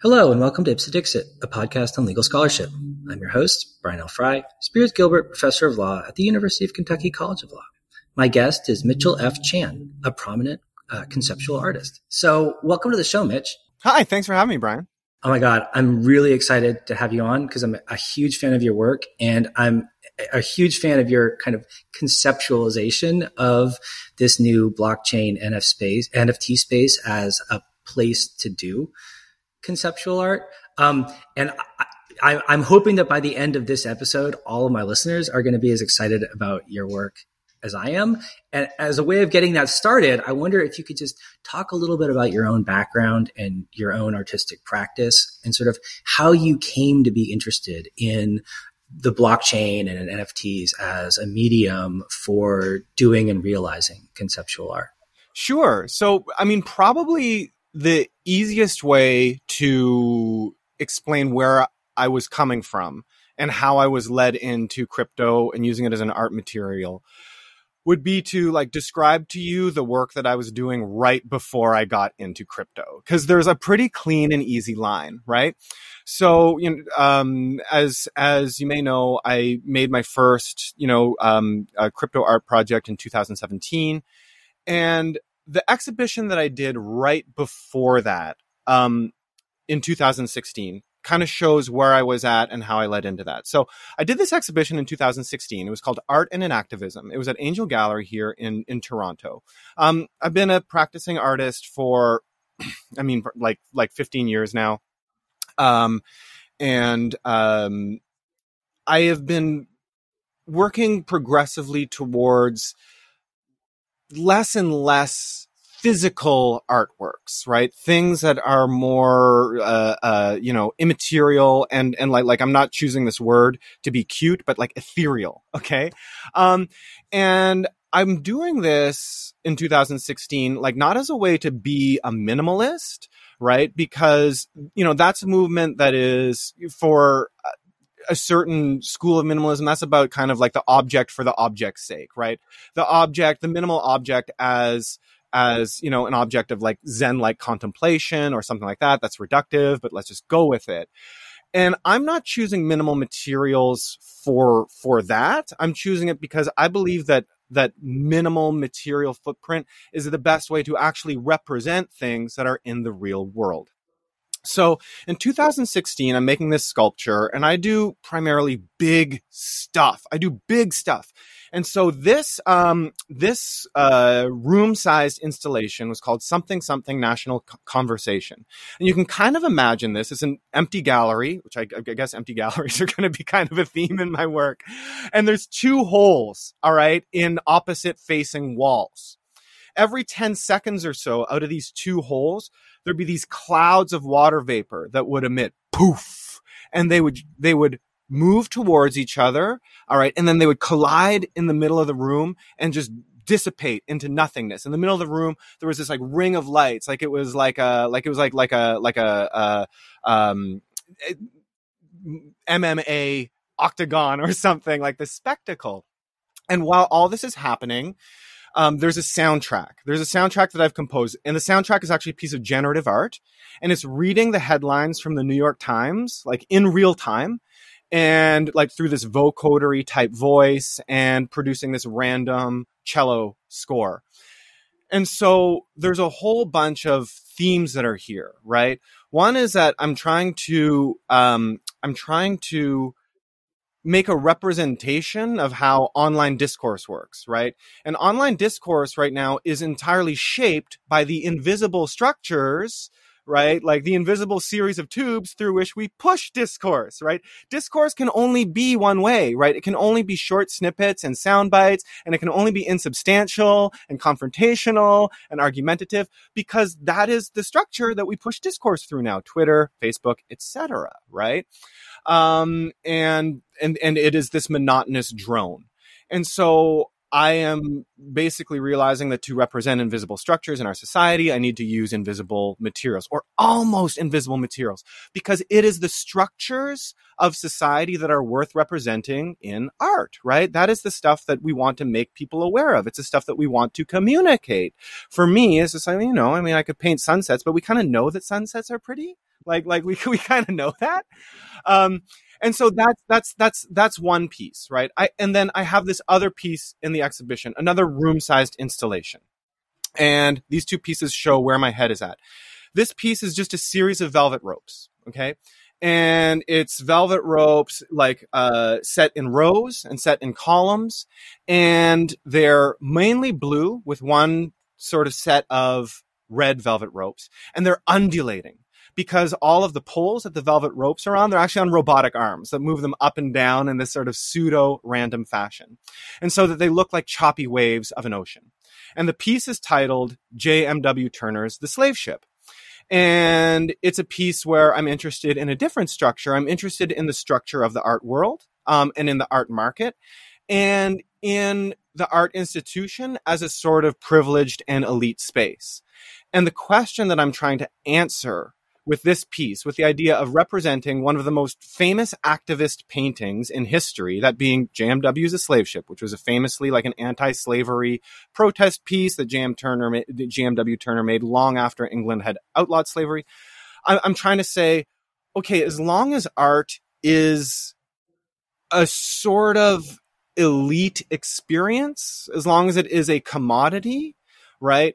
Hello and welcome to Ipsa Dixit, a podcast on legal scholarship. I'm your host, Brian L. Fry, Spears Gilbert Professor of Law at the University of Kentucky College of Law. My guest is Mitchell F. Chan, a prominent conceptual artist. So welcome to the show, Mitch. Hi, thanks for having me, Brian. Oh my God, I'm really excited to have you on because I'm a huge fan of your work and I'm a huge fan of your kind of conceptualization of this new blockchain NFT space as a place to do conceptual art. And I'm hoping that by the end of this episode, all of my listeners are going to be as excited about your work as I am. And as a way of getting that started, I wonder if you could just talk a little bit about your own background and your own artistic practice and sort of how you came to be interested in the blockchain and NFTs as a medium for doing and realizing conceptual art. Sure. So, I mean, probably the easiest way to explain where I was coming from and how I was led into crypto and using it as an art material would be to like describe to you the work that I was doing right before I got into crypto, because there's a pretty clean and easy line, right? So, you know, as you may know, I made my first, crypto art project in 2017, and the exhibition that I did right before that, in 2016, kind of shows where I was at and how I led into that. So I did this exhibition in 2016. It was called Art and Inactivism. It was at Angel Gallery here in Toronto. I've been a practicing artist for, like 15 years now. And I have been working progressively towards less and less physical artworks, right? Things that are more, immaterial and like I'm not choosing this word to be cute, but like ethereal. Okay. And I'm doing this in 2016, like not as a way to be a minimalist, right? Because, you know, that's a movement that is for a certain school of minimalism. That's about kind of like the object for the object's sake, right? The minimal object as, you know, an object of like Zen-like contemplation or something like that. That's reductive, but let's just go with it. And I'm not choosing minimal materials for that. I'm choosing it because I believe that minimal material footprint is the best way to actually represent things that are in the real world. So in 2016, I'm making this sculpture and I do primarily big stuff. And so this room-sized installation was called Something National Conversation. And you can kind of imagine this. It's an empty gallery, which I guess empty galleries are going to be kind of a theme in my work. And there's two holes, all right, in opposite facing walls. Every 10 seconds or so out of these two holes, there'd be these clouds of water vapor that would emit poof, and they would move towards each other, all right, and then they would collide in the middle of the room and just dissipate into nothingness. In the middle of the room, there was this like ring of lights, like it was like a MMA octagon or something, like this spectacle. And while all this is happening, there's a soundtrack. There's a soundtrack that I've composed, and the soundtrack is actually a piece of generative art, and it's reading the headlines from the New York Times, like in real time, and like through this vocodery type voice and producing this random cello score. And so there's a whole bunch of themes that are here, right? One is that I'm trying to make a representation of how online discourse works, right? And online discourse right now is entirely shaped by the invisible structures, right? Like the invisible series of tubes through which we push discourse, right? Discourse can only be one way, right? It can only be short snippets and sound bites, and it can only be insubstantial and confrontational and argumentative, because that is the structure that we push discourse through now, Twitter, Facebook, etc., right? And it is this monotonous drone. And so I am basically realizing that to represent invisible structures in our society, I need to use invisible materials or almost invisible materials, because it is the structures of society that are worth representing in art, right? That is the stuff that we want to make people aware of. It's the stuff that we want to communicate. For me, it's just like, you know, I mean, I could paint sunsets, but we kind of know that sunsets are pretty. Like we kind of know that. And so that's one piece, right? And then I have this other piece in the exhibition, another room-sized installation. And these two pieces show where my head is at. This piece is just a series of velvet ropes, okay? And it's velvet ropes set in rows and set in columns. And they're mainly blue with one sort of set of red velvet ropes. And they're undulating, because all of the poles that the velvet ropes are on, they're actually on robotic arms that move them up and down in this sort of pseudo-random fashion. And so that they look like choppy waves of an ocean. And the piece is titled J.M.W. Turner's The Slave Ship. And it's a piece where I'm interested in a different structure. I'm interested in the structure of the art world, and in the art market, and in the art institution as a sort of privileged and elite space. And the question that I'm trying to answer with this piece, with the idea of representing one of the most famous activist paintings in history, that being J.M.W.'s A Slave Ship, which was a famously like an anti-slavery protest piece that J.M.W. Turner made long after England had outlawed slavery. I'm trying to say, okay, as long as art is a sort of elite experience, as long as it is a commodity, right,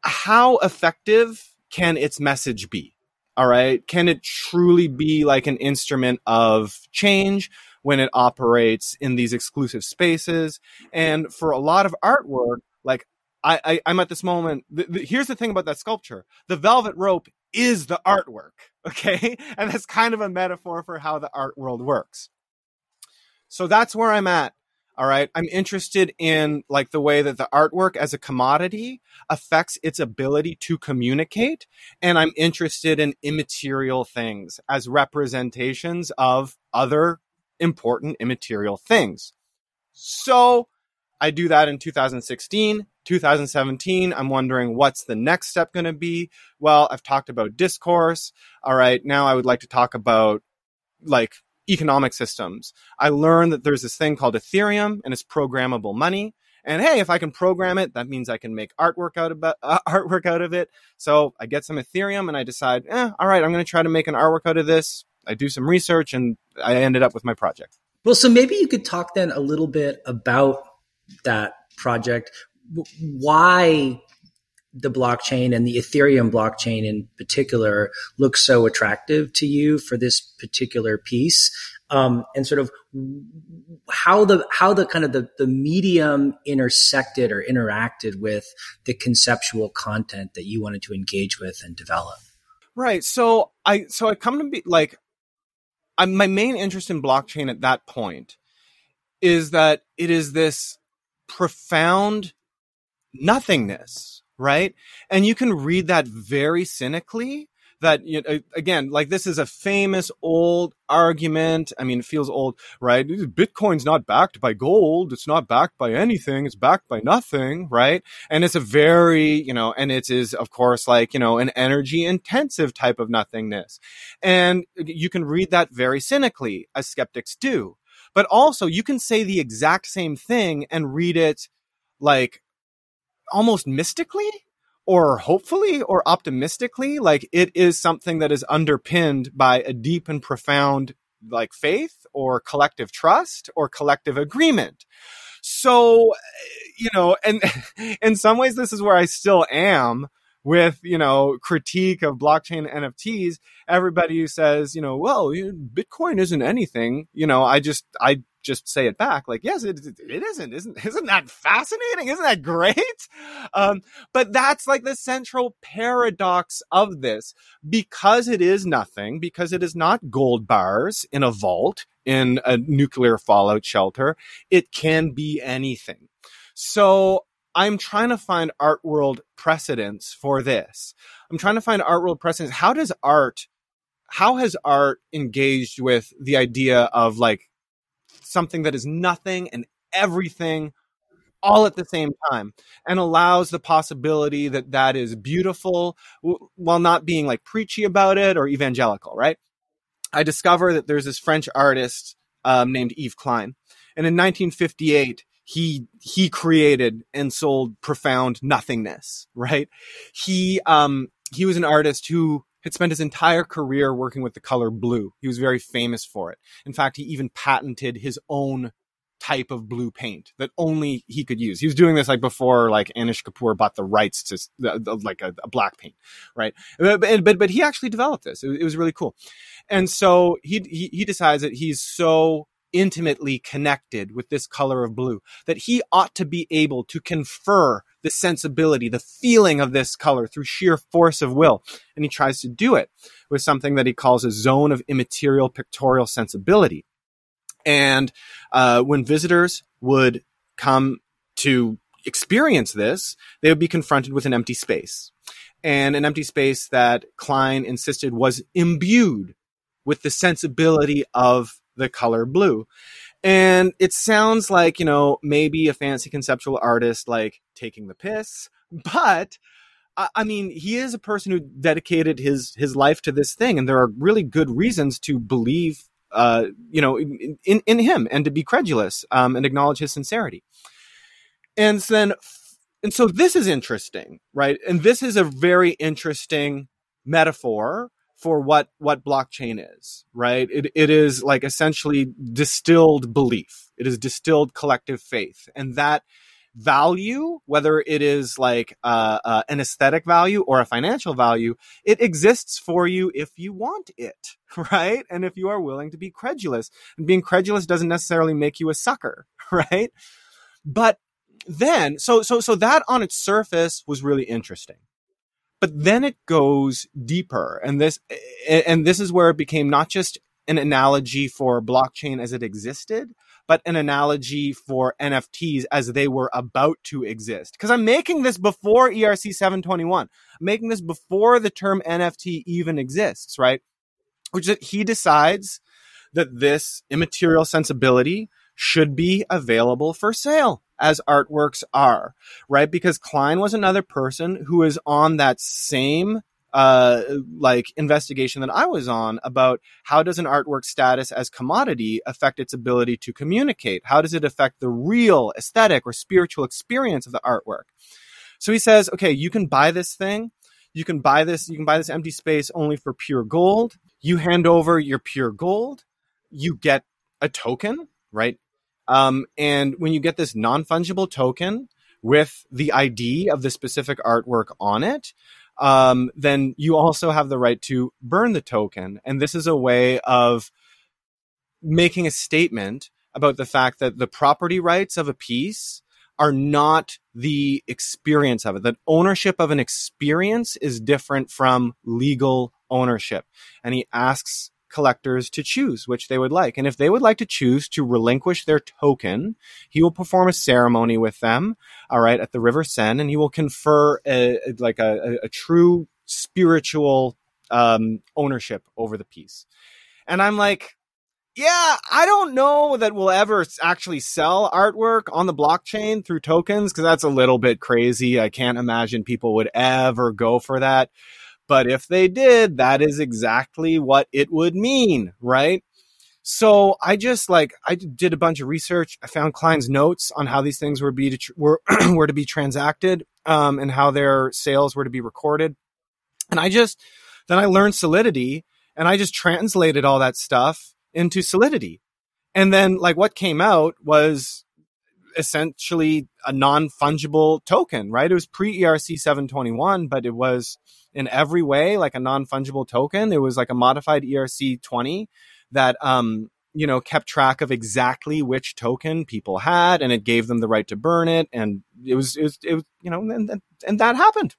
how effective can its message be? All right. Can it truly be like an instrument of change when it operates in these exclusive spaces? And for a lot of artwork, like I'm at this moment, here's the thing about that sculpture. The velvet rope is the artwork. Okay. And that's kind of a metaphor for how the art world works. So that's where I'm at. All right. I'm interested in like the way that the artwork as a commodity affects its ability to communicate. And I'm interested in immaterial things as representations of other important immaterial things. So I do that in 2016, 2017. I'm wondering what's the next step going to be? Well, I've talked about discourse. All right. Now I would like to talk about like economic systems. I learned that there's this thing called Ethereum and it's programmable money. And hey, if I can program it, that means I can make artwork out of it. So I get some Ethereum and I decide, all right, I'm going to try to make an artwork out of this. I do some research and I ended up with my project. Well, so maybe you could talk then a little bit about that project. Why the blockchain and the Ethereum blockchain in particular looks so attractive to you for this particular piece, and sort of how the kind of the medium intersected or interacted with the conceptual content that you wanted to engage with and develop. Right. So I come to be like, my main interest in blockchain at that point is that it is this profound nothingness. Right. And you can read that very cynically that, you know, again, like this is a famous old argument. I mean, it feels old, right? Bitcoin's not backed by gold. It's not backed by anything. It's backed by nothing. Right. And it's a very, you know, and it is, of course, like, you know, an energy intensive type of nothingness. And you can read that very cynically, as skeptics do. But also you can say the exact same thing and read it like almost mystically or hopefully or optimistically, like it is something that is underpinned by a deep and profound like faith or collective trust or collective agreement. So, you know, and in some ways, this is where I still am with, you know, critique of blockchain NFTs. Everybody who says, you know, well, Bitcoin isn't anything, you know, I just say it back, like, yes, it isn't. Isn't that fascinating? Isn't that great? But that's like the central paradox of this, because it is nothing, because it is not gold bars in a vault, in a nuclear fallout shelter. It can be anything. So I'm trying to find art world precedents for this. I'm trying to find art world precedents. How has art engaged with the idea of like something that is nothing and everything all at the same time, and allows the possibility that that is beautiful while not being like preachy about it or evangelical, right? I discover that there's this French artist named Yves Klein. And in 1958, he created and sold profound nothingness, right? He was an artist who had spent his entire career working with the color blue. He was very famous for it. In fact, he even patented his own type of blue paint that only he could use. He was doing this like before, like Anish Kapoor bought the rights to like a black paint, right? But he actually developed this. It was really cool. And so he decides that he's so intimately connected with this color of blue that he ought to be able to confer the sensibility, the feeling of this color through sheer force of will. And he tries to do it with something that he calls a zone of immaterial pictorial sensibility. And when visitors would come to experience this, they would be confronted with an empty space. And an empty space that Klein insisted was imbued with the sensibility of the color blue. And it sounds like, you know, maybe a fancy conceptual artist like taking the piss, but I mean, he is a person who dedicated his life to this thing. And there are really good reasons to believe in him and to be credulous and acknowledge his sincerity. And so this is interesting, right? And this is a very interesting metaphor for what blockchain is, right? It is like essentially distilled belief. It is distilled collective faith. And that value, whether it is like an aesthetic value or a financial value, it exists for you if you want it, right? And if you are willing to be credulous. And being credulous doesn't necessarily make you a sucker, right? But then, so that on its surface was really interesting. But then it goes deeper, and this is where it became not just an analogy for blockchain as it existed, but an analogy for NFTs as they were about to exist. Because I'm making this before ERC 721. I'm making this before the term NFT even exists, right? Which is that he decides that this immaterial sensibility should be available for sale, as artworks are, right? Because Klein was another person who is on that same investigation that I was on about how does an artwork status as commodity affect its ability to communicate? How does it affect the real aesthetic or spiritual experience of the artwork? So he says, okay, you can buy this thing. You can buy this empty space only for pure gold. You hand over your pure gold. You get a token, right? And when you get this non-fungible token with the ID of the specific artwork on it, then you also have the right to burn the token. And this is a way of making a statement about the fact that the property rights of a piece are not the experience of it, that ownership of an experience is different from legal ownership. And he asks collectors to choose which they would like. And if they would like to choose to relinquish their token, he will perform a ceremony with them, all right, at the River Seine, and he will confer a true spiritual ownership over the piece. And I'm like, yeah, I don't know that we'll ever actually sell artwork on the blockchain through tokens, because that's a little bit crazy. I can't imagine people would ever go for that. But if they did, that is exactly what it would mean, right? So I did a bunch of research. I found Klein's notes on how these things were to be transacted, and how their sales were to be recorded. And then I learned Solidity, and I just translated all that stuff into Solidity. And then like what came out was essentially a non-fungible token, right? It was pre-ERC 721, but it was in every way like a non-fungible token. It was like a modified ERC20 that, kept track of exactly which token people had, and it gave them the right to burn it. And it was, and that happened.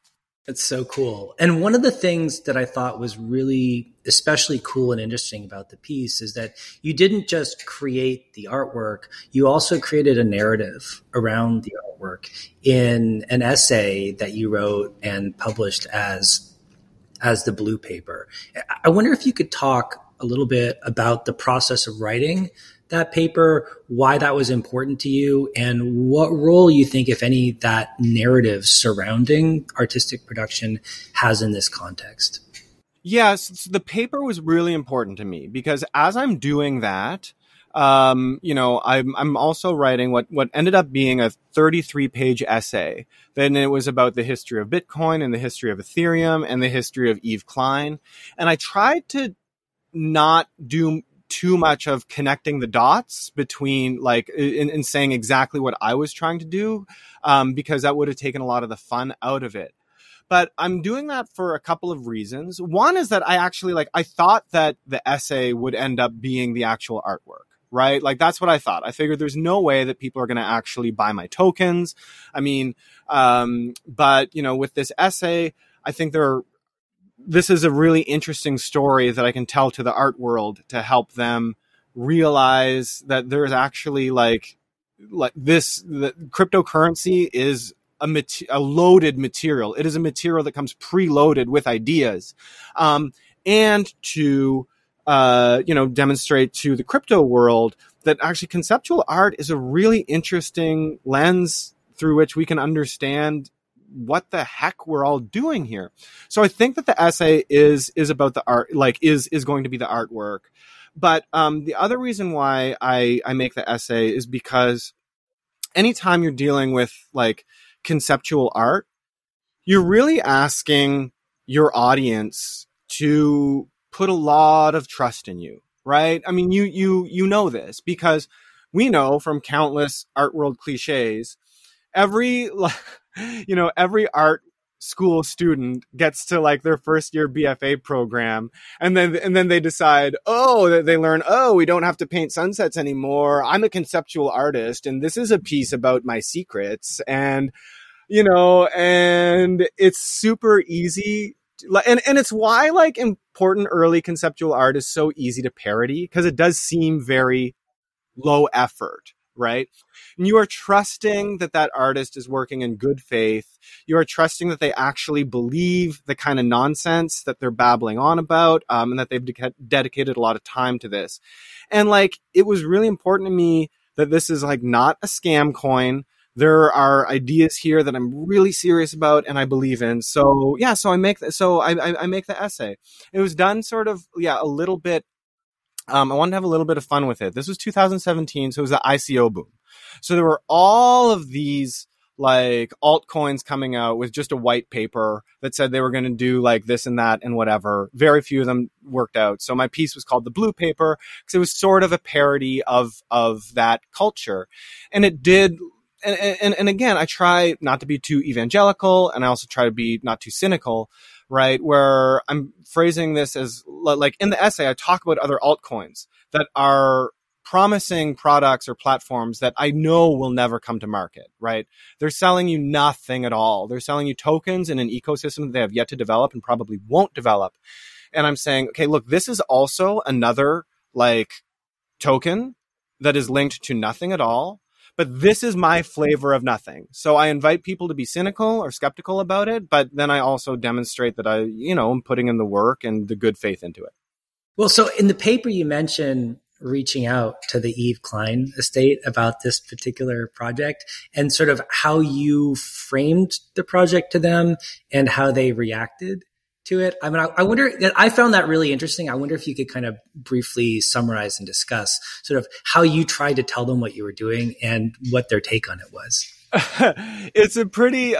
That's so cool. And one of the things that I thought was really especially cool and interesting about the piece is that you didn't just create the artwork, you also created a narrative around the artwork in an essay that you wrote and published as the Blue Paper. I wonder if you could talk a little bit about the process of writing that paper, why that was important to you, and what role you think, if any, that narrative surrounding artistic production has in this context. Yes, so the paper was really important to me because as I'm doing that, I'm also writing what ended up being a 33-page essay. Then it was about the history of Bitcoin and the history of Ethereum and the history of Yves Klein. And I tried to not do too much of connecting the dots between in saying exactly what I was trying to do, because that would have taken a lot of the fun out of it. But I'm doing that for a couple of reasons. One is that I actually I thought that the essay would end up being the actual artwork, right? That's what I thought. I figured there's no way that people are going to actually buy my tokens. But with this essay, I think this is a really interesting story that I can tell to the art world to help them realize that there's actually the cryptocurrency is a loaded material. It is a material that comes preloaded with ideas, and to demonstrate to the crypto world that actually conceptual art is a really interesting lens through which we can understand what the heck we're all doing here. So I think that the essay is about the art, is going to be the artwork. But the other reason why I make the essay is because anytime you're dealing with conceptual art, you're really asking your audience to put a lot of trust in you, right? I mean, you know this because we know from countless art world cliches, every art school student gets to their first year BFA program. And then they decide, we don't have to paint sunsets anymore. I'm a conceptual artist. And this is a piece about my secrets. And it's super easy. And it's why important early conceptual art is so easy to parody, because it does seem very low effort. Right? And you are trusting that artist is working in good faith. You are trusting that they actually believe the kind of nonsense that they're babbling on about, and that they've dedicated a lot of time to this. And it was really important to me that this is not a scam coin. There are ideas here that I'm really serious about and I believe in. So yeah, I make the essay. It was done sort of, a little bit. I wanted to have a little bit of fun with it. This was 2017, so it was the ICO boom. So there were all of these altcoins coming out with just a white paper that said they were going to do this and that and whatever. Very few of them worked out. So my piece was called The Blue Paper because it was sort of a parody of that culture. And it did. And again, I try not to be too evangelical, and I also try to be not too cynical, right? Where I'm phrasing this as in the essay, I talk about other altcoins that are promising products or platforms that I know will never come to market, right? They're selling you nothing at all. They're selling you tokens in an ecosystem that they have yet to develop and probably won't develop. And I'm saying, okay, look, this is also another token that is linked to nothing at all. But this is my flavor of nothing. So I invite people to be cynical or skeptical about it. But then I also demonstrate that I am putting in the work and the good faith into it. Well, so in the paper, you mentioned reaching out to the Yves Klein estate about this particular project and sort of how you framed the project to them and how they reacted to it. I mean, I wonder, I found that really interesting. I wonder if you could kind of briefly summarize and discuss sort of how you tried to tell them what you were doing and what their take on it was. It's a pretty,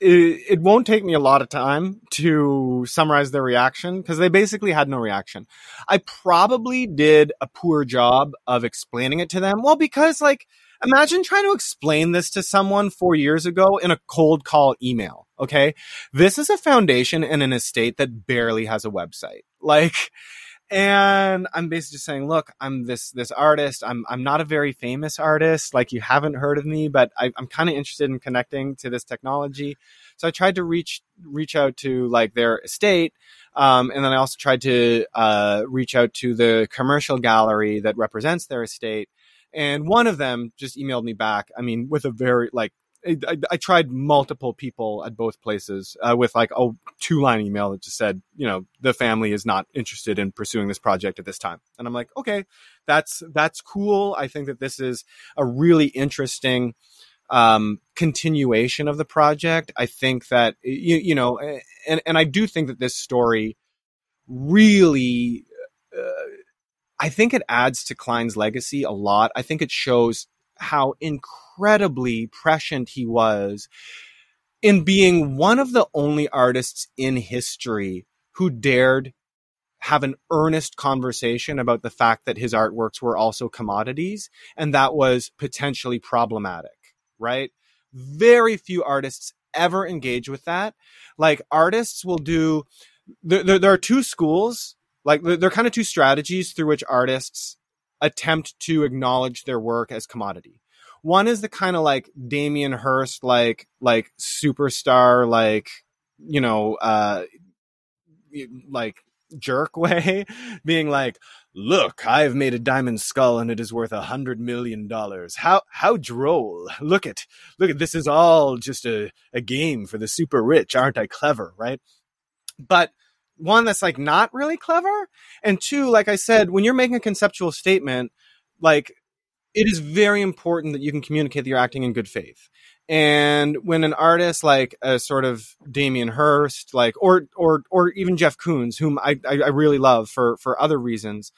it won't take me a lot of time to summarize their reaction because they basically had no reaction. I probably did a poor job of explaining it to them. Well, because imagine trying to explain this to someone 4 years ago in a cold call email. Okay. This is a foundation and an estate that barely has a website. And I'm basically just saying, look, I'm this artist. I'm not a very famous artist. You haven't heard of me, but I'm kind of interested in connecting to this technology. So I tried to reach out to their estate. And then I also tried to reach out to the commercial gallery that represents their estate. And one of them just emailed me back. I mean, with a very I tried multiple people at both places with like a 2-line email that just said, you know, the family is not interested in pursuing this project at this time. And I'm like, okay, that's cool. I think that this is a really interesting continuation of the project. I think that, you know, and I do think that this story really, I think it adds to Klein's legacy a lot. I think it shows how incredibly prescient he was in being one of the only artists in history who dared have an earnest conversation about the fact that his artworks were also commodities, and that was potentially problematic, right? Very few artists ever engage with that. Like, artists will do... There are two schools, like there are kind of two strategies through which artists attempt to acknowledge their work as commodity. One is the kind of like Damien Hirst, like superstar, like, you know, like jerk way, being like, look, I've made a diamond skull and it is worth $100 million. How droll. Look at this is all just a game for the super rich. Aren't I clever? Right. But one, that's like not really clever. And two, like I said, when you're making a conceptual statement, like it is very important that you can communicate that you're acting in good faith. And when an artist like a sort of Damien Hirst, like, or even Jeff Koons, whom I really love for other reasons,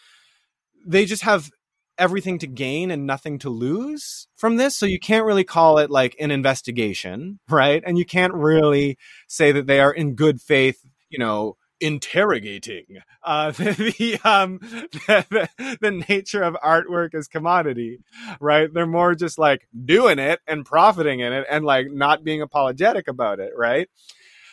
they just have everything to gain and nothing to lose from this. So you can't really call it like an investigation, right? And you can't really say that they are in good faith, you know, interrogating the nature of artwork as commodity, right? They're more just like doing it and profiting in it and like not being apologetic about it, right?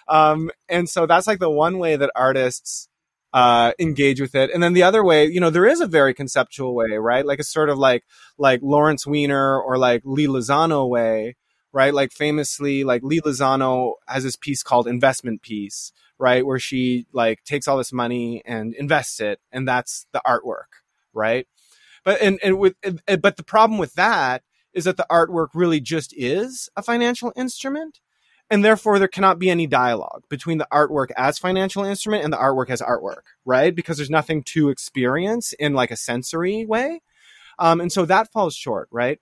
And so that's like the one way that artists engage with it. And then the other way, you know, there is a very conceptual way, right? Like a sort of like Lawrence Weiner or like Lee Lozano way, right? Like famously, like Lee Lozano has this piece called Investment Piece, right? Where she like takes all this money and invests it, and that's the artwork, right? But but the problem with that is that the artwork really just is a financial instrument, and therefore there cannot be any dialogue between the artwork as financial instrument and the artwork as artwork, right? Because there's nothing to experience in like a sensory way, and so that falls short, right?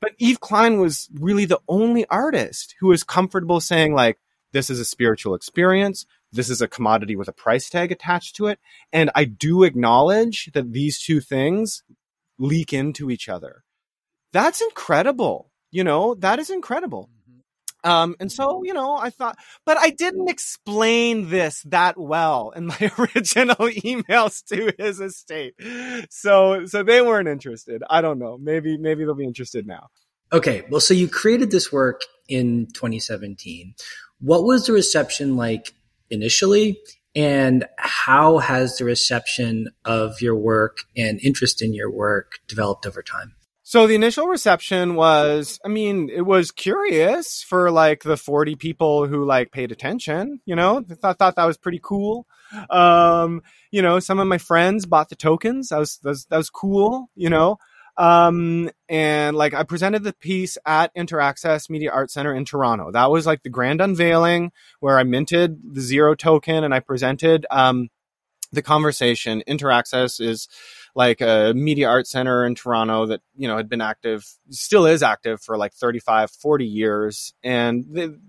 But Yves Klein was really the only artist who was comfortable saying like, this is a spiritual experience. This is a commodity with a price tag attached to it. And I do acknowledge that these two things leak into each other. That's incredible. You know, that is incredible. And so, you know, I thought, but I didn't explain this that well in my original emails to his estate. So they weren't interested. I don't know. Maybe they'll be interested now. Okay. Well, so you created this work in 2017. What was the reception like initially, and how has the reception of your work and interest in your work developed over time? So the initial reception was, I mean, it was curious for like the 40 people who like paid attention, you know, thought that was pretty cool. You know, some of my friends bought the tokens. That was cool, you know. And like I presented the piece at Interaccess Media Arts Center in Toronto. That was like the grand unveiling where I minted the zero token and I presented, the conversation. Interaccess is like a media arts center in Toronto that, you know, had been active, still is active for like 35, 40 years. And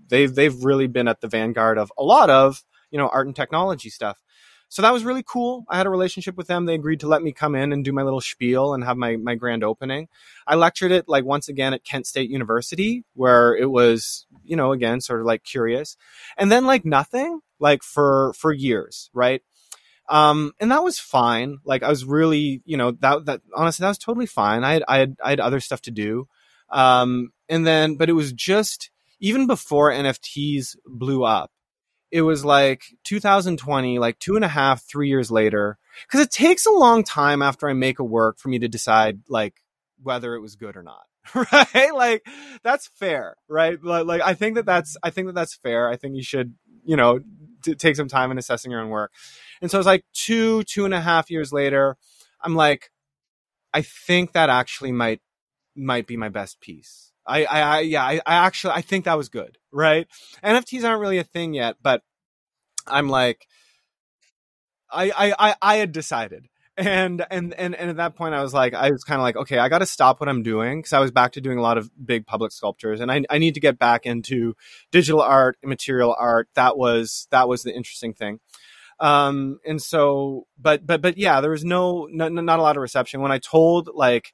they've really been at the vanguard of a lot of, you know, art and technology stuff. So that was really cool. I had a relationship with them. They agreed to let me come in and do my little spiel and have my grand opening. I lectured it like once again at Kent State University, where it was, you know, again, sort of like curious, and then like nothing like for years. Right. And that was fine. Like I was really, you know, that honestly, that was totally fine. I had other stuff to do. But it was just even before NFTs blew up. It was like 2020, like 2.5, 3 years later, because it takes a long time after I make a work for me to decide like whether it was good or not. Right. Like that's fair. Right. Like I think that's fair. I think you should, you know, take some time in assessing your own work. And so it's like 2.5 years later, I'm like, I think that actually might be my best piece. I think that was good, right? NFTs aren't really a thing yet, but I'm like, I had decided. And at that point I was like, I was kind of like, okay, I got to stop what I'm doing. Cause I was back to doing a lot of big public sculptures, and I need to get back into digital art, immaterial art. That was the interesting thing. And so, but yeah, there was not a lot of reception. When I told like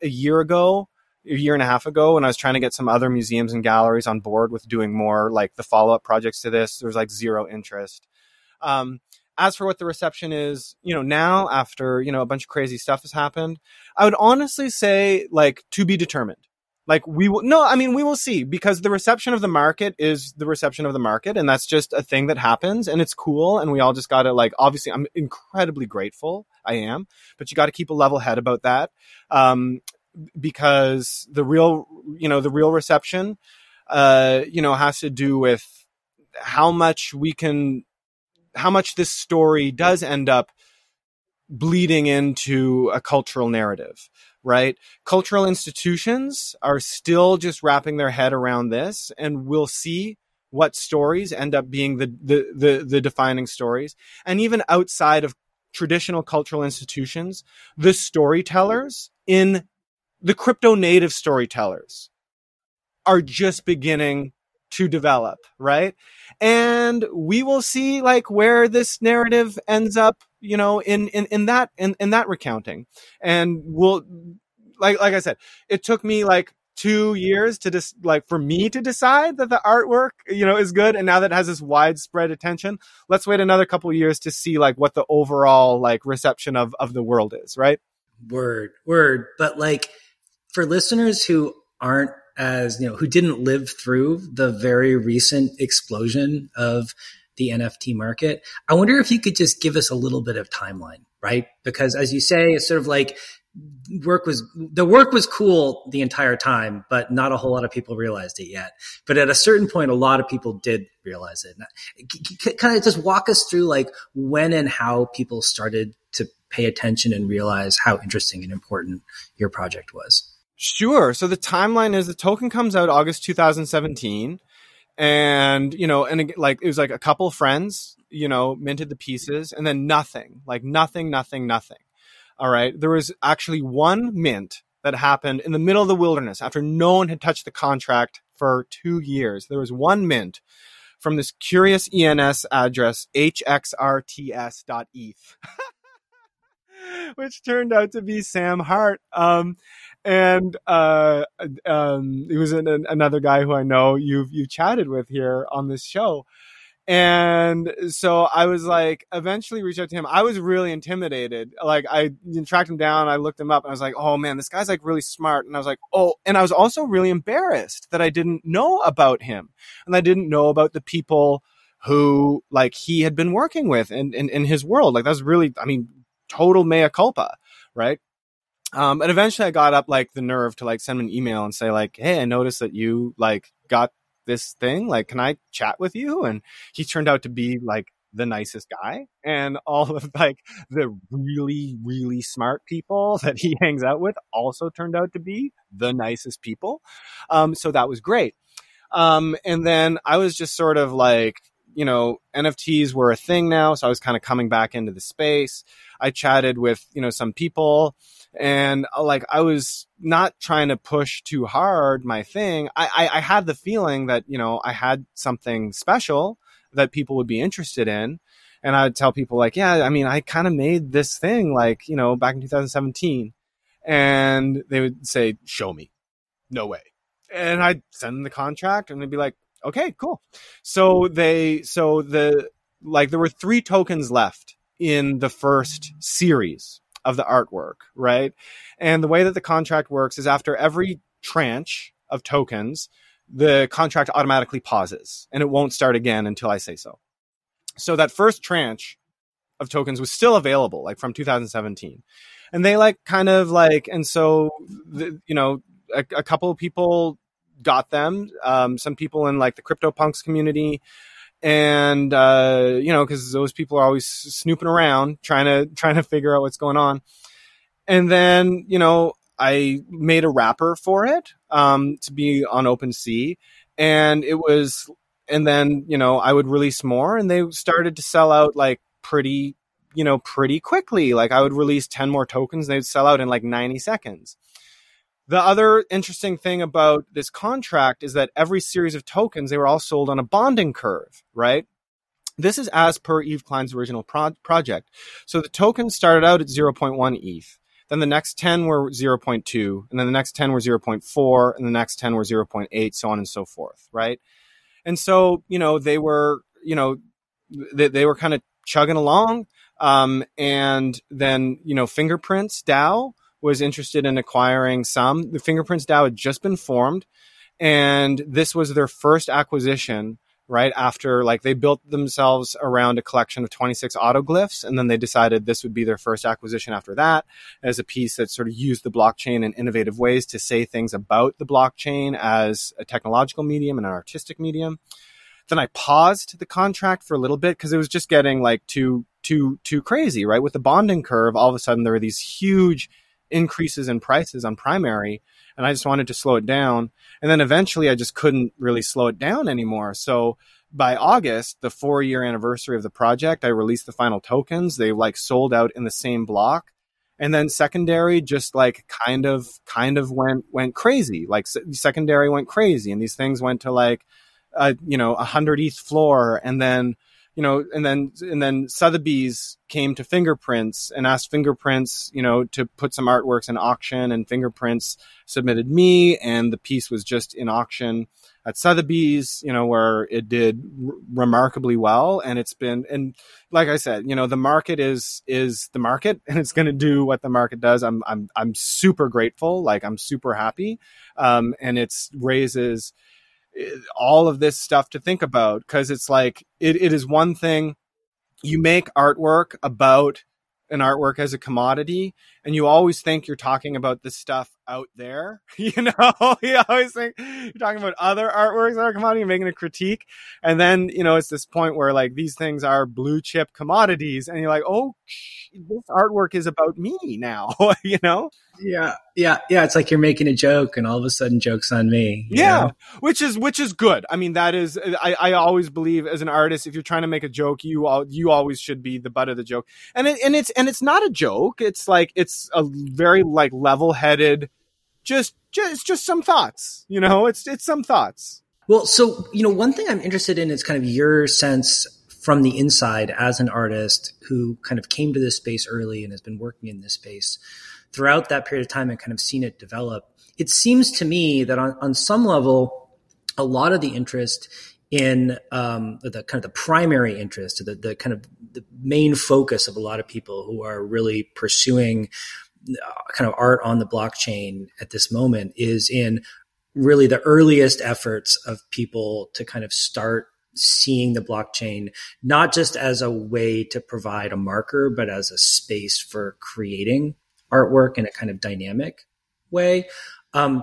a year and a half ago, when I was trying to get some other museums and galleries on board with doing more, like the follow-up projects to this, there was like zero interest. As for what the reception is, now after, a bunch of crazy stuff has happened, I would honestly say, like, to be determined. Like, we will see, because the reception of the market is the reception of the market. And that's just a thing that happens, and it's cool. And we all just got to, like, obviously I'm incredibly grateful. I am, but you got to keep a level head about that. Because the real reception, has to do with how much this story does end up bleeding into a cultural narrative, right? Cultural institutions are still just wrapping their head around this, and we'll see what stories end up being the defining stories. And even outside of traditional cultural institutions, the storytellers in the crypto native storytellers are just beginning to develop, right? And we will see like where this narrative ends up, in that recounting. And we'll, like I said, it took me like 2 years to just for me to decide that the artwork, is good. And now that it has this widespread attention, let's wait another couple of years to see like what the overall like reception of the world is, right? Word. But like for listeners who aren't, as who didn't live through the very recent explosion of the NFT market, I wonder if you could just give us a little bit of timeline, right? Because as you say, it's sort of like work was cool the entire time, but not a whole lot of people realized it yet. But at a certain point, a lot of people did realize it. Kind of just walk us through like when and how people started to pay attention and realize how interesting and important your project was. Sure. So the timeline is the token comes out August 2017, and it was like a couple friends, minted the pieces, and then nothing. All right. There was actually one mint that happened in the middle of the wilderness after no one had touched the contract for 2 years. There was one mint from this curious ENS address, hxrts.eth, which turned out to be Sam Hart. And it was another guy who I know you've chatted with here on this show. And so I was like, eventually reached out to him. I was really intimidated. Like I tracked him down. I looked him up and I was like, oh man, this guy's like really smart. And I was like, oh, and I was also really embarrassed that I didn't know about him, and I didn't know about the people who like he had been working with in his world. Like that's really, total mea culpa, right? And eventually I got up like the nerve to like send him an email and say like, hey, I noticed that you like got this thing. Like, can I chat with you? And he turned out to be like the nicest guy, and all of like the really, really smart people that he hangs out with also turned out to be the nicest people. So that was great. And then I was just sort of like, NFTs were a thing now. So I was kind of coming back into the space. I chatted with, some people, and like, I was not trying to push too hard my thing. I had the feeling that, I had something special that people would be interested in. And I would tell people like, yeah, I kind of made this thing like, back in 2017, and they would say, show me, no way. And I'd send them the contract, and they'd be like, okay, cool. So there were 3 tokens left in the first series of the artwork, right? And the way that the contract works is after every tranche of tokens, the contract automatically pauses, and it won't start again until I say so. So that first tranche of tokens was still available, like from 2017. And they like kind of like, and so, a couple of people got them, some people in like the CryptoPunks community, and because those people are always snooping around trying to figure out what's going on. And then I made a wrapper for it to be on OpenSea. And it was, and then, you know, I would release more, and they started to sell out like pretty, you know, pretty quickly. Like I would release 10 more tokens and they'd sell out in like 90 seconds. The other interesting thing about this contract is that every series of tokens, they were all sold on a bonding curve, right? This is as per Yves Klein's original project. So the tokens started out at 0.1 ETH. Then the next 10 were 0.2, and then the next 10 were 0.4, and the next 10 were 0.8, so on and so forth, right? And so, you know, they were, you know, they were kind of chugging along. And then, you know, Fingerprints DAO was interested in acquiring some. The Fingerprints DAO had just been formed, and this was their first acquisition, right? After, like, they built themselves around a collection of 26 autoglyphs, and then they decided this would be their first acquisition after that as a piece that sort of used the blockchain in innovative ways to say things about the blockchain as a technological medium and an artistic medium. Then I paused the contract for a little bit because it was just getting, like, too crazy, right? With the bonding curve, all of a sudden there were these huge increases in prices on primary, and I just wanted to slow it down. And then eventually I just couldn't really slow it down anymore. So by August, the 4-year anniversary of the project, I released the final tokens. They like sold out in the same block. And then secondary just like kind of went crazy. Like secondary went crazy, and these things went to like, you know, 100 ETH floor, and then, you know, and then Sotheby's came to Fingerprints and asked Fingerprints, you know, to put some artworks in auction, and Fingerprints submitted me, and the piece was just in auction at Sotheby's, you know, where it did remarkably well. And it's been, and like I said, you know, the market is the market, and it's going to do what the market does. I'm super grateful. Like I'm super happy. And it's raises all of this stuff to think about, because it's like it is one thing, you make artwork about an artwork as a commodity, and you always think you're talking about this stuff out there, you know, you always think you're talking about other artworks that are commodity, making a critique. And then, you know, it's this point where like these things are blue chip commodities, and you're like, oh, this artwork is about me now, you know? Yeah. It's like you're making a joke, and all of a sudden joke's on me. You know? which is good. I mean, that is, I always believe as an artist, if you're trying to make a joke, you always should be the butt of the joke. And it's not a joke. It's like, it's a very like level-headed, just some thoughts, you know, it's some thoughts. Well, so, you know, one thing I'm interested in is kind of your sense from the inside as an artist who kind of came to this space early and has been working in this space throughout that period of time and kind of seen it develop. It seems to me that on some level, a lot of the interest in the kind of the primary interest, the kind of the main focus of a lot of people who are really pursuing kind of art on the blockchain at this moment is in really the earliest efforts of people to kind of start seeing the blockchain, not just as a way to provide a marker, but as a space for creating artwork in a kind of dynamic way. Am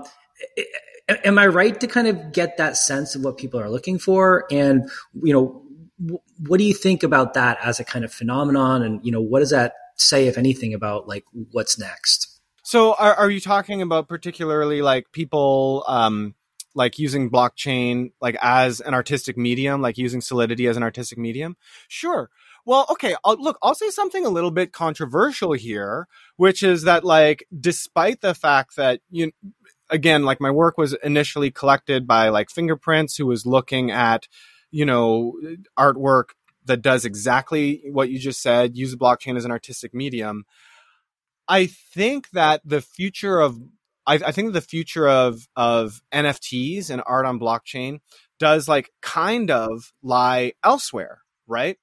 I right to kind of get that sense of what people are looking for? And, you know, what do you think about that as a kind of phenomenon? And, you know, what does that say, if anything, about like what's next? So are you talking about particularly like people like using blockchain like as an artistic medium, like using Solidity as an artistic medium? Sure. Well, okay, I'll say something a little bit controversial here, which is that like despite the fact that you again, like my work was initially collected by like Fingerprints, who was looking at, you know, artwork that does exactly what you just said, use the blockchain as an artistic medium. I think that the future of NFTs and art on blockchain does like kind of lie elsewhere, right?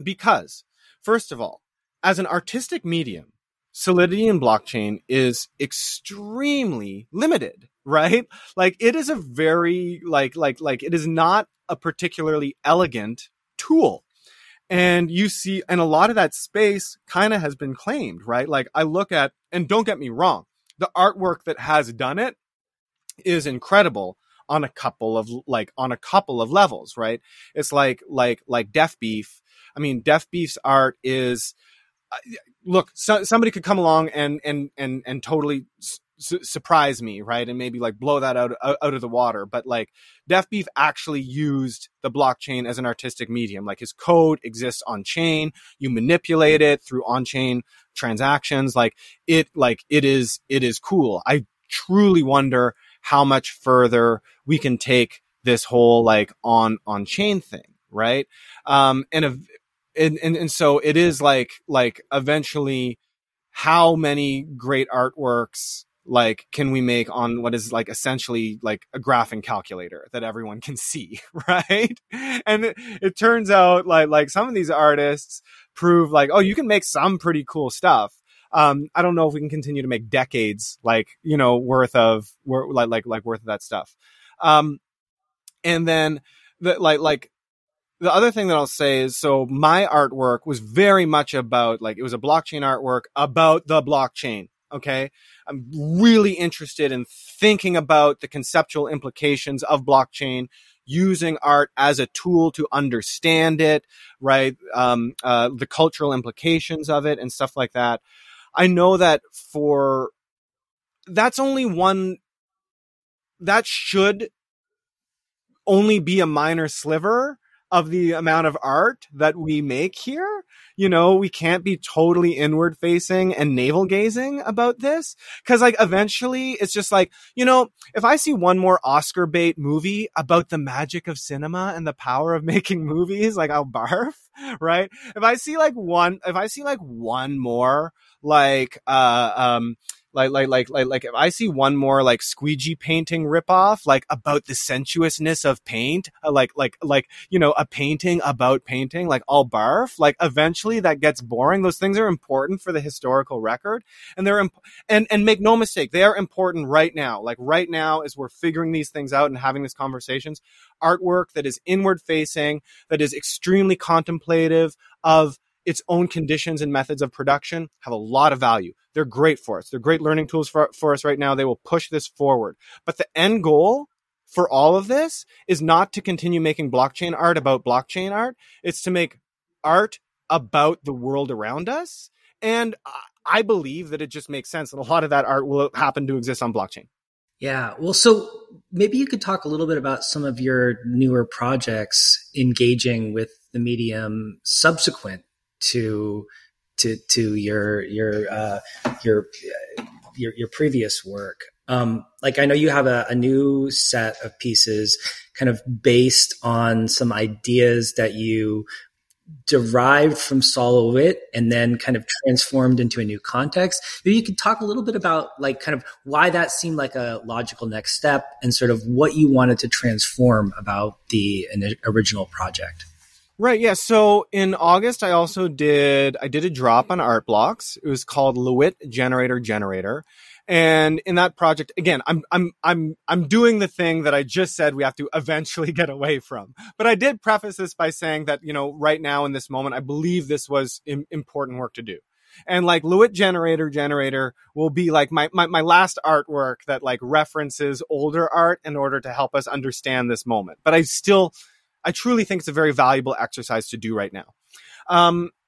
Because first of all, as an artistic medium, Solidity and blockchain is extremely limited, right? Like it is a very like it is not a particularly elegant tool. And you see, and a lot of that space kind of has been claimed, right? Like I look at, and don't get me wrong, the artwork that has done it is incredible on a couple of levels, right? It's like Def Beef. I mean, Def Beef's art is, look, somebody could come along and totally surprise me, right? And maybe like blow that out of the water. But like Def Beef actually used the blockchain as an artistic medium. Like his code exists on chain. You manipulate it through on chain transactions. It is cool. I truly wonder how much further we can take this whole like on chain thing, right? And so it is like eventually, how many great artworks like can we make on what is like essentially like a graphing calculator that everyone can see, right? And it turns out like some of these artists prove like, oh, you can make some pretty cool stuff. I don't know if we can continue to make decades worth of that stuff. And then the other thing that I'll say is, so my artwork was very much about, like, it was a blockchain artwork about the blockchain, okay? I'm really interested in thinking about the conceptual implications of blockchain, using art as a tool to understand it, right? The cultural implications of it and stuff like that. I know that that's only one, that should only be a minor sliver of the amount of art that we make here. You know, we can't be totally inward facing and navel gazing about this. Cause like eventually it's just like, you know, if I see one more Oscar bait movie about the magic of cinema and the power of making movies, like I'll barf, right? If I see one more like squeegee painting ripoff, like about the sensuousness of paint, a painting about painting, like I'll barf. Like eventually that gets boring. Those things are important for the historical record, and they're and make no mistake, they are important right now. Like right now, as we're figuring these things out and having these conversations, artwork that is inward facing, that is extremely contemplative of its own conditions and methods of production, have a lot of value. They're great for us. They're great learning tools for us right now. They will push this forward. But the end goal for all of this is not to continue making blockchain art about blockchain art. It's to make art about the world around us. And I believe that it just makes sense. And a lot of that art will happen to exist on blockchain. Yeah. Well, so maybe you could talk a little bit about some of your newer projects engaging with the medium subsequent to your previous work. Like I know you have a new set of pieces kind of based on some ideas that you derived from Sol LeWitt and then kind of transformed into a new context. Maybe you could talk a little bit about like kind of why that seemed like a logical next step and sort of what you wanted to transform about the original project. Right. Yeah. So in August, I did a drop on Art Blocks. It was called LeWitt Generator Generator. And in that project, again, I'm doing the thing that I just said we have to eventually get away from. But I did preface this by saying that, you know, right now in this moment, I believe this was important work to do. And like LeWitt Generator will be like my last artwork that like references older art in order to help us understand this moment. But I truly think it's a very valuable exercise to do right now.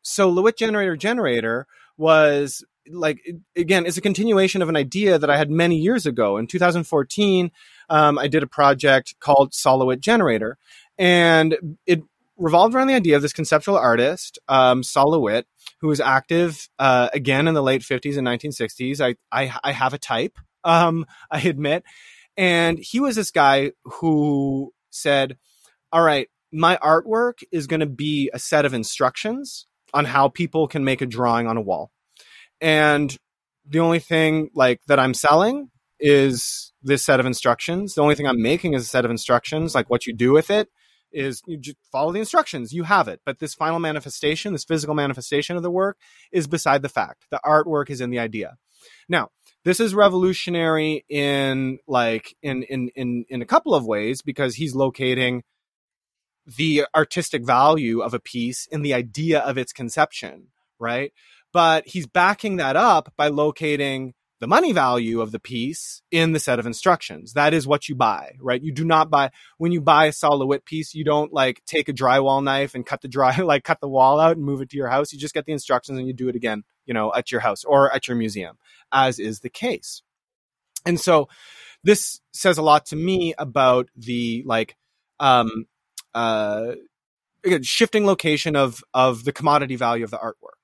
So LeWitt Generator was like, again, it's a continuation of an idea that I had many years ago. In 2014, I did a project called Sol LeWitt Generator, and it revolved around the idea of this conceptual artist, Sol LeWitt, who was active, again, in the late 50s and 1960s. I have a type, I admit. And he was this guy who said, all right, my artwork is going to be a set of instructions on how people can make a drawing on a wall. And the only thing like that I'm selling is this set of instructions. The only thing I'm making is a set of instructions. Like what you do with it is you just follow the instructions. You have it. But this final manifestation, this physical manifestation of the work is beside the fact. The artwork is in the idea. Now, this is revolutionary in a couple of ways, because he's locating the artistic value of a piece and the idea of its conception, right? But he's backing that up by locating the money value of the piece in the set of instructions. That is what you buy, right? You do not buy, when you buy a Sol LeWitt piece, you don't like take a drywall knife and cut the wall out and move it to your house. You just get the instructions and you do it again, you know, at your house or at your museum, as is the case. And so this says a lot to me about the shifting location of the commodity value of the artwork.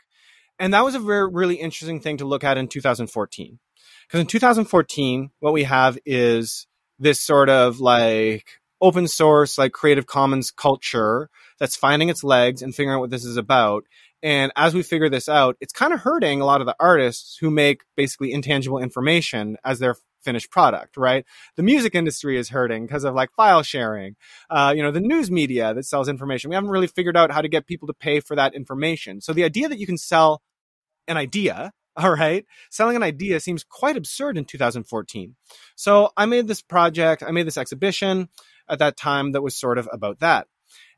And that was a very, really interesting thing to look at in 2014. Because in 2014, what we have is this sort of open source, Creative Commons culture that's finding its legs and figuring out what this is about. And as we figure this out, it's kind of hurting a lot of the artists who make basically intangible information as their finished product, right? The music industry is hurting because of file sharing, the news media that sells information. We haven't really figured out how to get people to pay for that information. So the idea that you can sell an idea, all right, selling an idea seems quite absurd in 2014. So I made this project, I made this exhibition at that time that was sort of about that.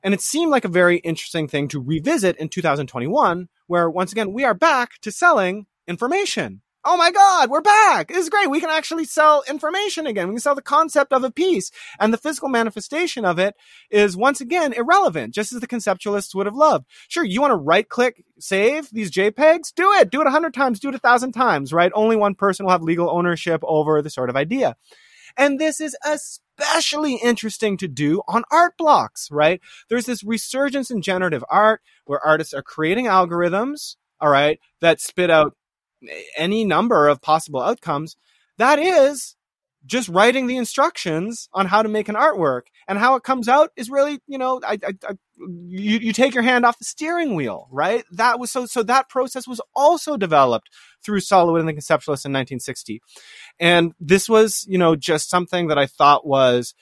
And it seemed like a very interesting thing to revisit in 2021, where once again, we are back to selling information. Oh my God, we're back. This is great. We can actually sell information again. We can sell the concept of a piece. And the physical manifestation of it is once again irrelevant, just as the conceptualists would have loved. Sure, you want to right-click, save these JPEGs? Do it. Do it 100 times. Do it 1,000 times, right? Only one person will have legal ownership over the sort of idea. And this is especially interesting to do on Art Blocks, right? There's this resurgence in generative art where artists are creating algorithms, all right, that spit out any number of possible outcomes. That is just writing the instructions on how to make an artwork, and how it comes out is really, you take your hand off the steering wheel, right? That was so that process was also developed through Sol LeWitt and the conceptualists in 1960. And this was, just something that I thought was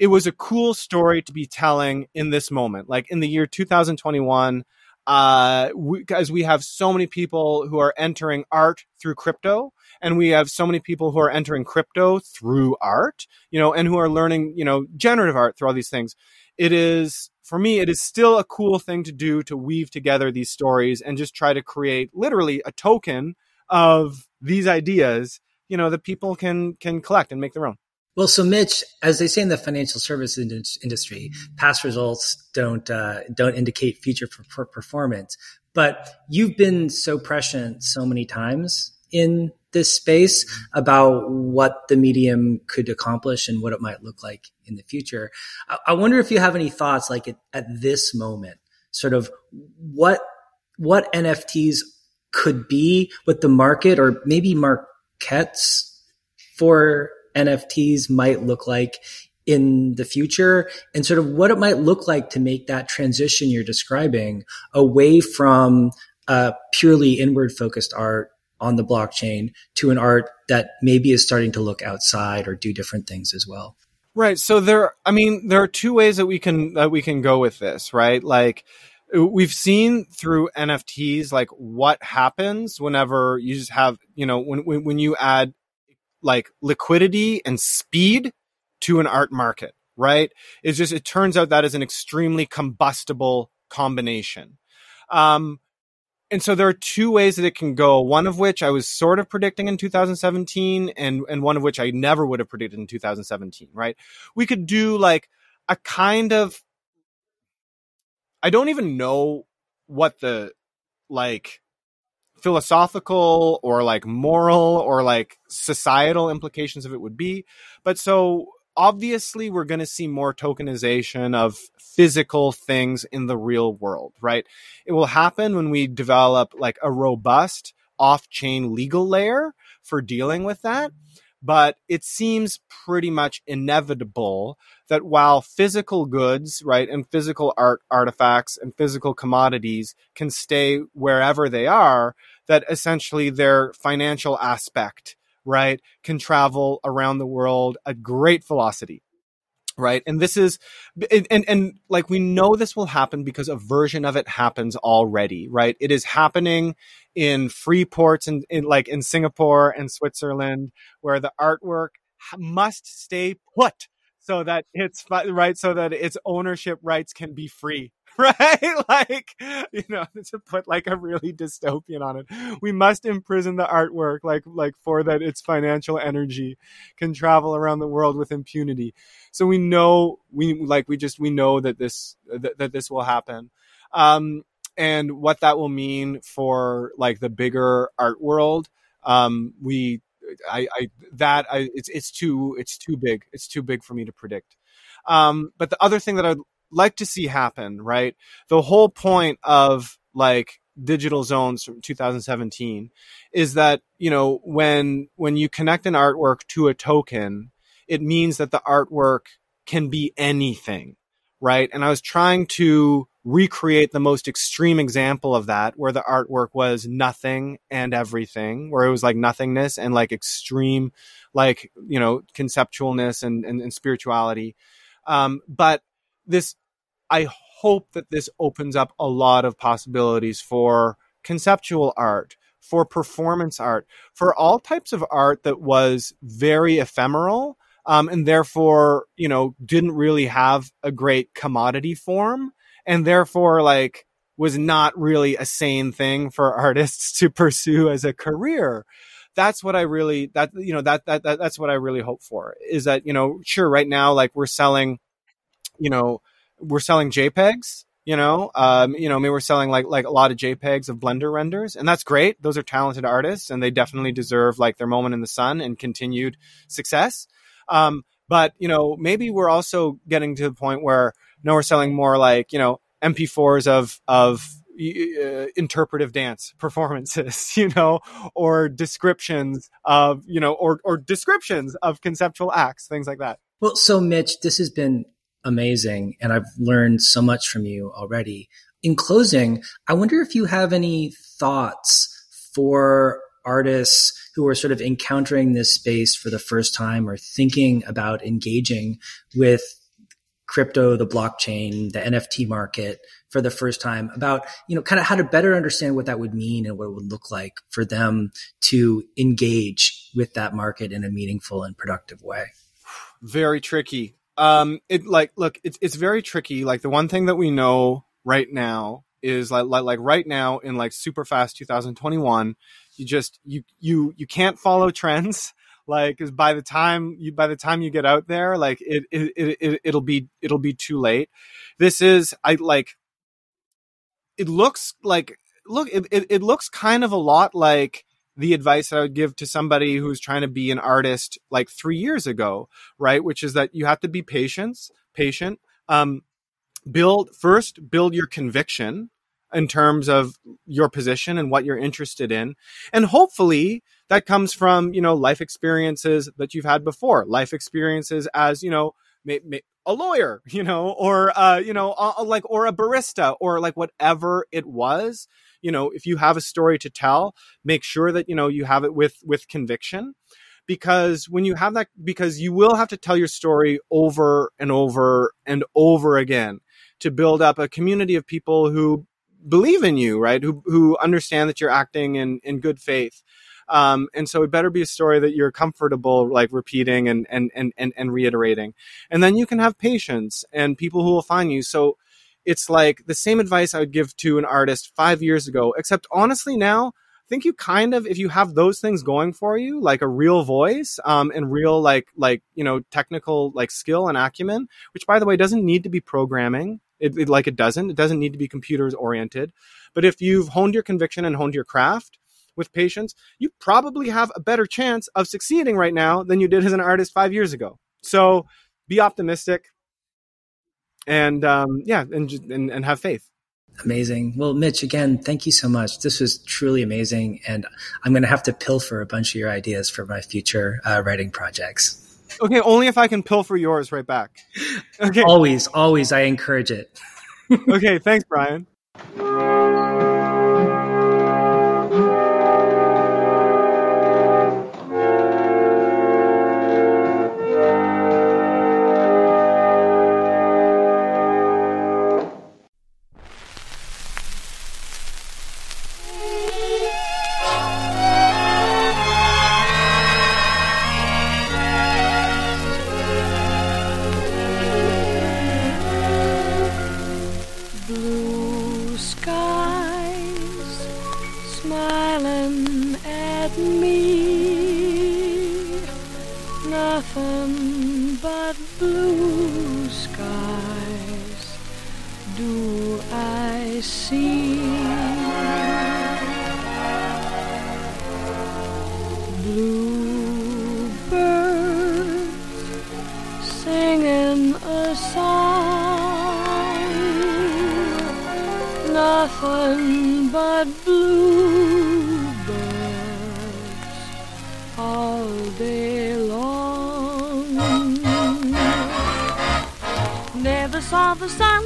a cool story to be telling in this moment, in the year 2021. Because we have so many people who are entering art through crypto, and we have so many people who are entering crypto through art, and who are learning, generative art through all these things. It is, for me, it is still a cool thing to do, to weave together these stories and just try to create literally a token of these ideas, that people can collect and make their own. Well, so Mitch, as they say in the financial services industry, past results don't indicate future performance. But you've been so prescient so many times in this space about what the medium could accomplish and what it might look like in the future. I wonder if you have any thoughts, at this moment, sort of what NFTs could be, what the market or maybe markets for NFTs might look like in the future, and sort of what it might look like to make that transition you're describing away from purely inward focused art on the blockchain to an art that maybe is starting to look outside or do different things as well. Right. So there are two ways that we can go with this, right? We've seen through NFTs, what happens whenever you just have, when you add liquidity and speed to an art market, right? It turns out that is an extremely combustible combination. And so there are two ways that it can go, one of which I was sort of predicting in 2017 and one of which I never would have predicted in 2017, right? We could do a kind of, I don't even know what the philosophical or moral or societal implications of it would be. But so obviously we're going to see more tokenization of physical things in the real world, right? It will happen when we develop a robust off-chain legal layer for dealing with that. But it seems pretty much inevitable that while physical goods, right, and physical artifacts and physical commodities can stay wherever they are, that essentially their financial aspect, right, can travel around the world at great velocity, right? And this is, and we know this will happen because a version of it happens already, right? It is happening in free ports and in Singapore and Switzerland, where the artwork must stay put so that it's right, so that its ownership rights can be free, right? To put a really dystopian on it, we must imprison the artwork, for that its financial energy can travel around the world with impunity. So we know we know that this will happen, and what that will mean for the bigger art world. We It's too big. It's too big for me to predict. But the other thing that I'd like to see happen, right? The whole point of like digital zones from 2017 is that, you know, when you connect an artwork to a token, it means that the artwork can be anything, right? And I was trying to recreate the most extreme example of that, where the artwork was nothing and everything, where it was like nothingness and like extreme, like, you know, conceptualness and spirituality. But this, I hope that this opens up a lot of possibilities for conceptual art, for performance art, for all types of art that was very ephemeral, and therefore, you know, didn't really have a great commodity form. And therefore, like, was not really a sane thing for artists to pursue as a career. That's what I really, that, you know, that's what I really hope for, is that, you know, sure, right now, like, we're selling JPEGs, you know, I mean, we're selling like a lot of JPEGs of Blender renders, and that's great. Those are talented artists, and they definitely deserve like their moment in the sun and continued success. But, you know, maybe we're also getting to the point where, no, we're selling more like, you know, MP4s of interpretive dance performances, you know, or descriptions of, you know, or descriptions of conceptual acts, things like that. Well, so Mitch, this has been amazing, and I've learned so much from you already. In closing, I wonder if you have any thoughts for artists who are sort of encountering this space for the first time or thinking about engaging with crypto, the blockchain, the NFT market for the first time, about, you know, kind of how to better understand what that would mean and what it would look like for them to engage with that market in a meaningful and productive way. Very tricky. It's very tricky. Like, the one thing that we know right now is like right now in like super fast 2021, you can't follow trends. Like, by the time you get out there, like it'll be too late. This is, it looks kind of a lot like the advice that I would give to somebody who's trying to be an artist like 3 years ago, right? Which is that you have to be patient. Build your conviction in terms of your position and what you're interested in, and hopefully that comes from, you know, life experiences that you've had before, life experiences as, you know, a lawyer, you know, or, you know, like, or a barista, or like whatever it was. You know, if you have a story to tell, make sure that, you know, you have it with conviction, because when you have that, because you will have to tell your story over and over and over again to build up a community of people who believe in you, right? Who understand that you're acting in good faith. And so it better be a story that you're comfortable, like, repeating and reiterating. And then you can have patience and people who will find you. So it's like the same advice I would give to an artist 5 years ago, except honestly now, I think you kind of, if you have those things going for you, like a real voice, and real, like, you know, technical, like, skill and acumen, which, by the way, doesn't need to be programming. It doesn't need to be computers oriented. But if you've honed your conviction and honed your craft with patience, you probably have a better chance of succeeding right now than you did as an artist 5 years ago. So be optimistic and have faith. Amazing. Well, Mitch, again, thank you so much. This was truly amazing. And I'm going to have to pilfer a bunch of your ideas for my future writing projects. Okay. Only if I can pilfer yours right back. Okay. Always. I encourage it. Okay. Thanks, Brian. Blue One but bluebirds all day long. Never saw the sun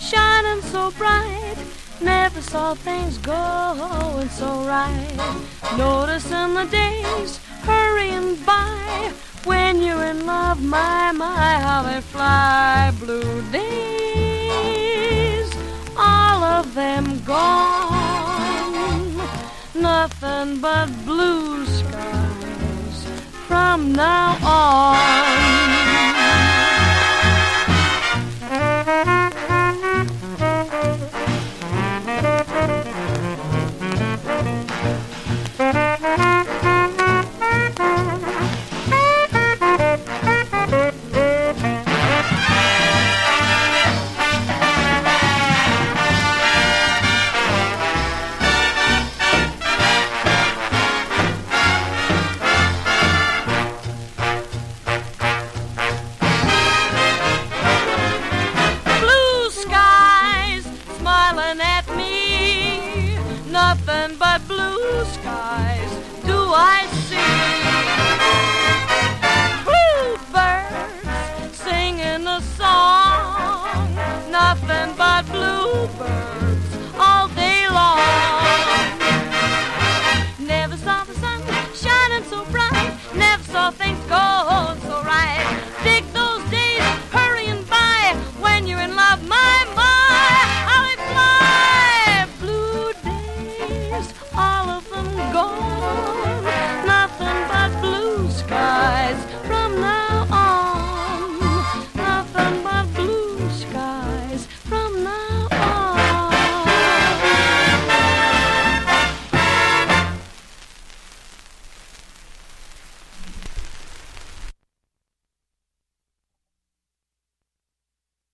shining so bright. Never saw things going so right. Noticing the days hurrying by. When you're in love, my, how they fly. Blue days, all of them gone. Nothing but blue skies from now on.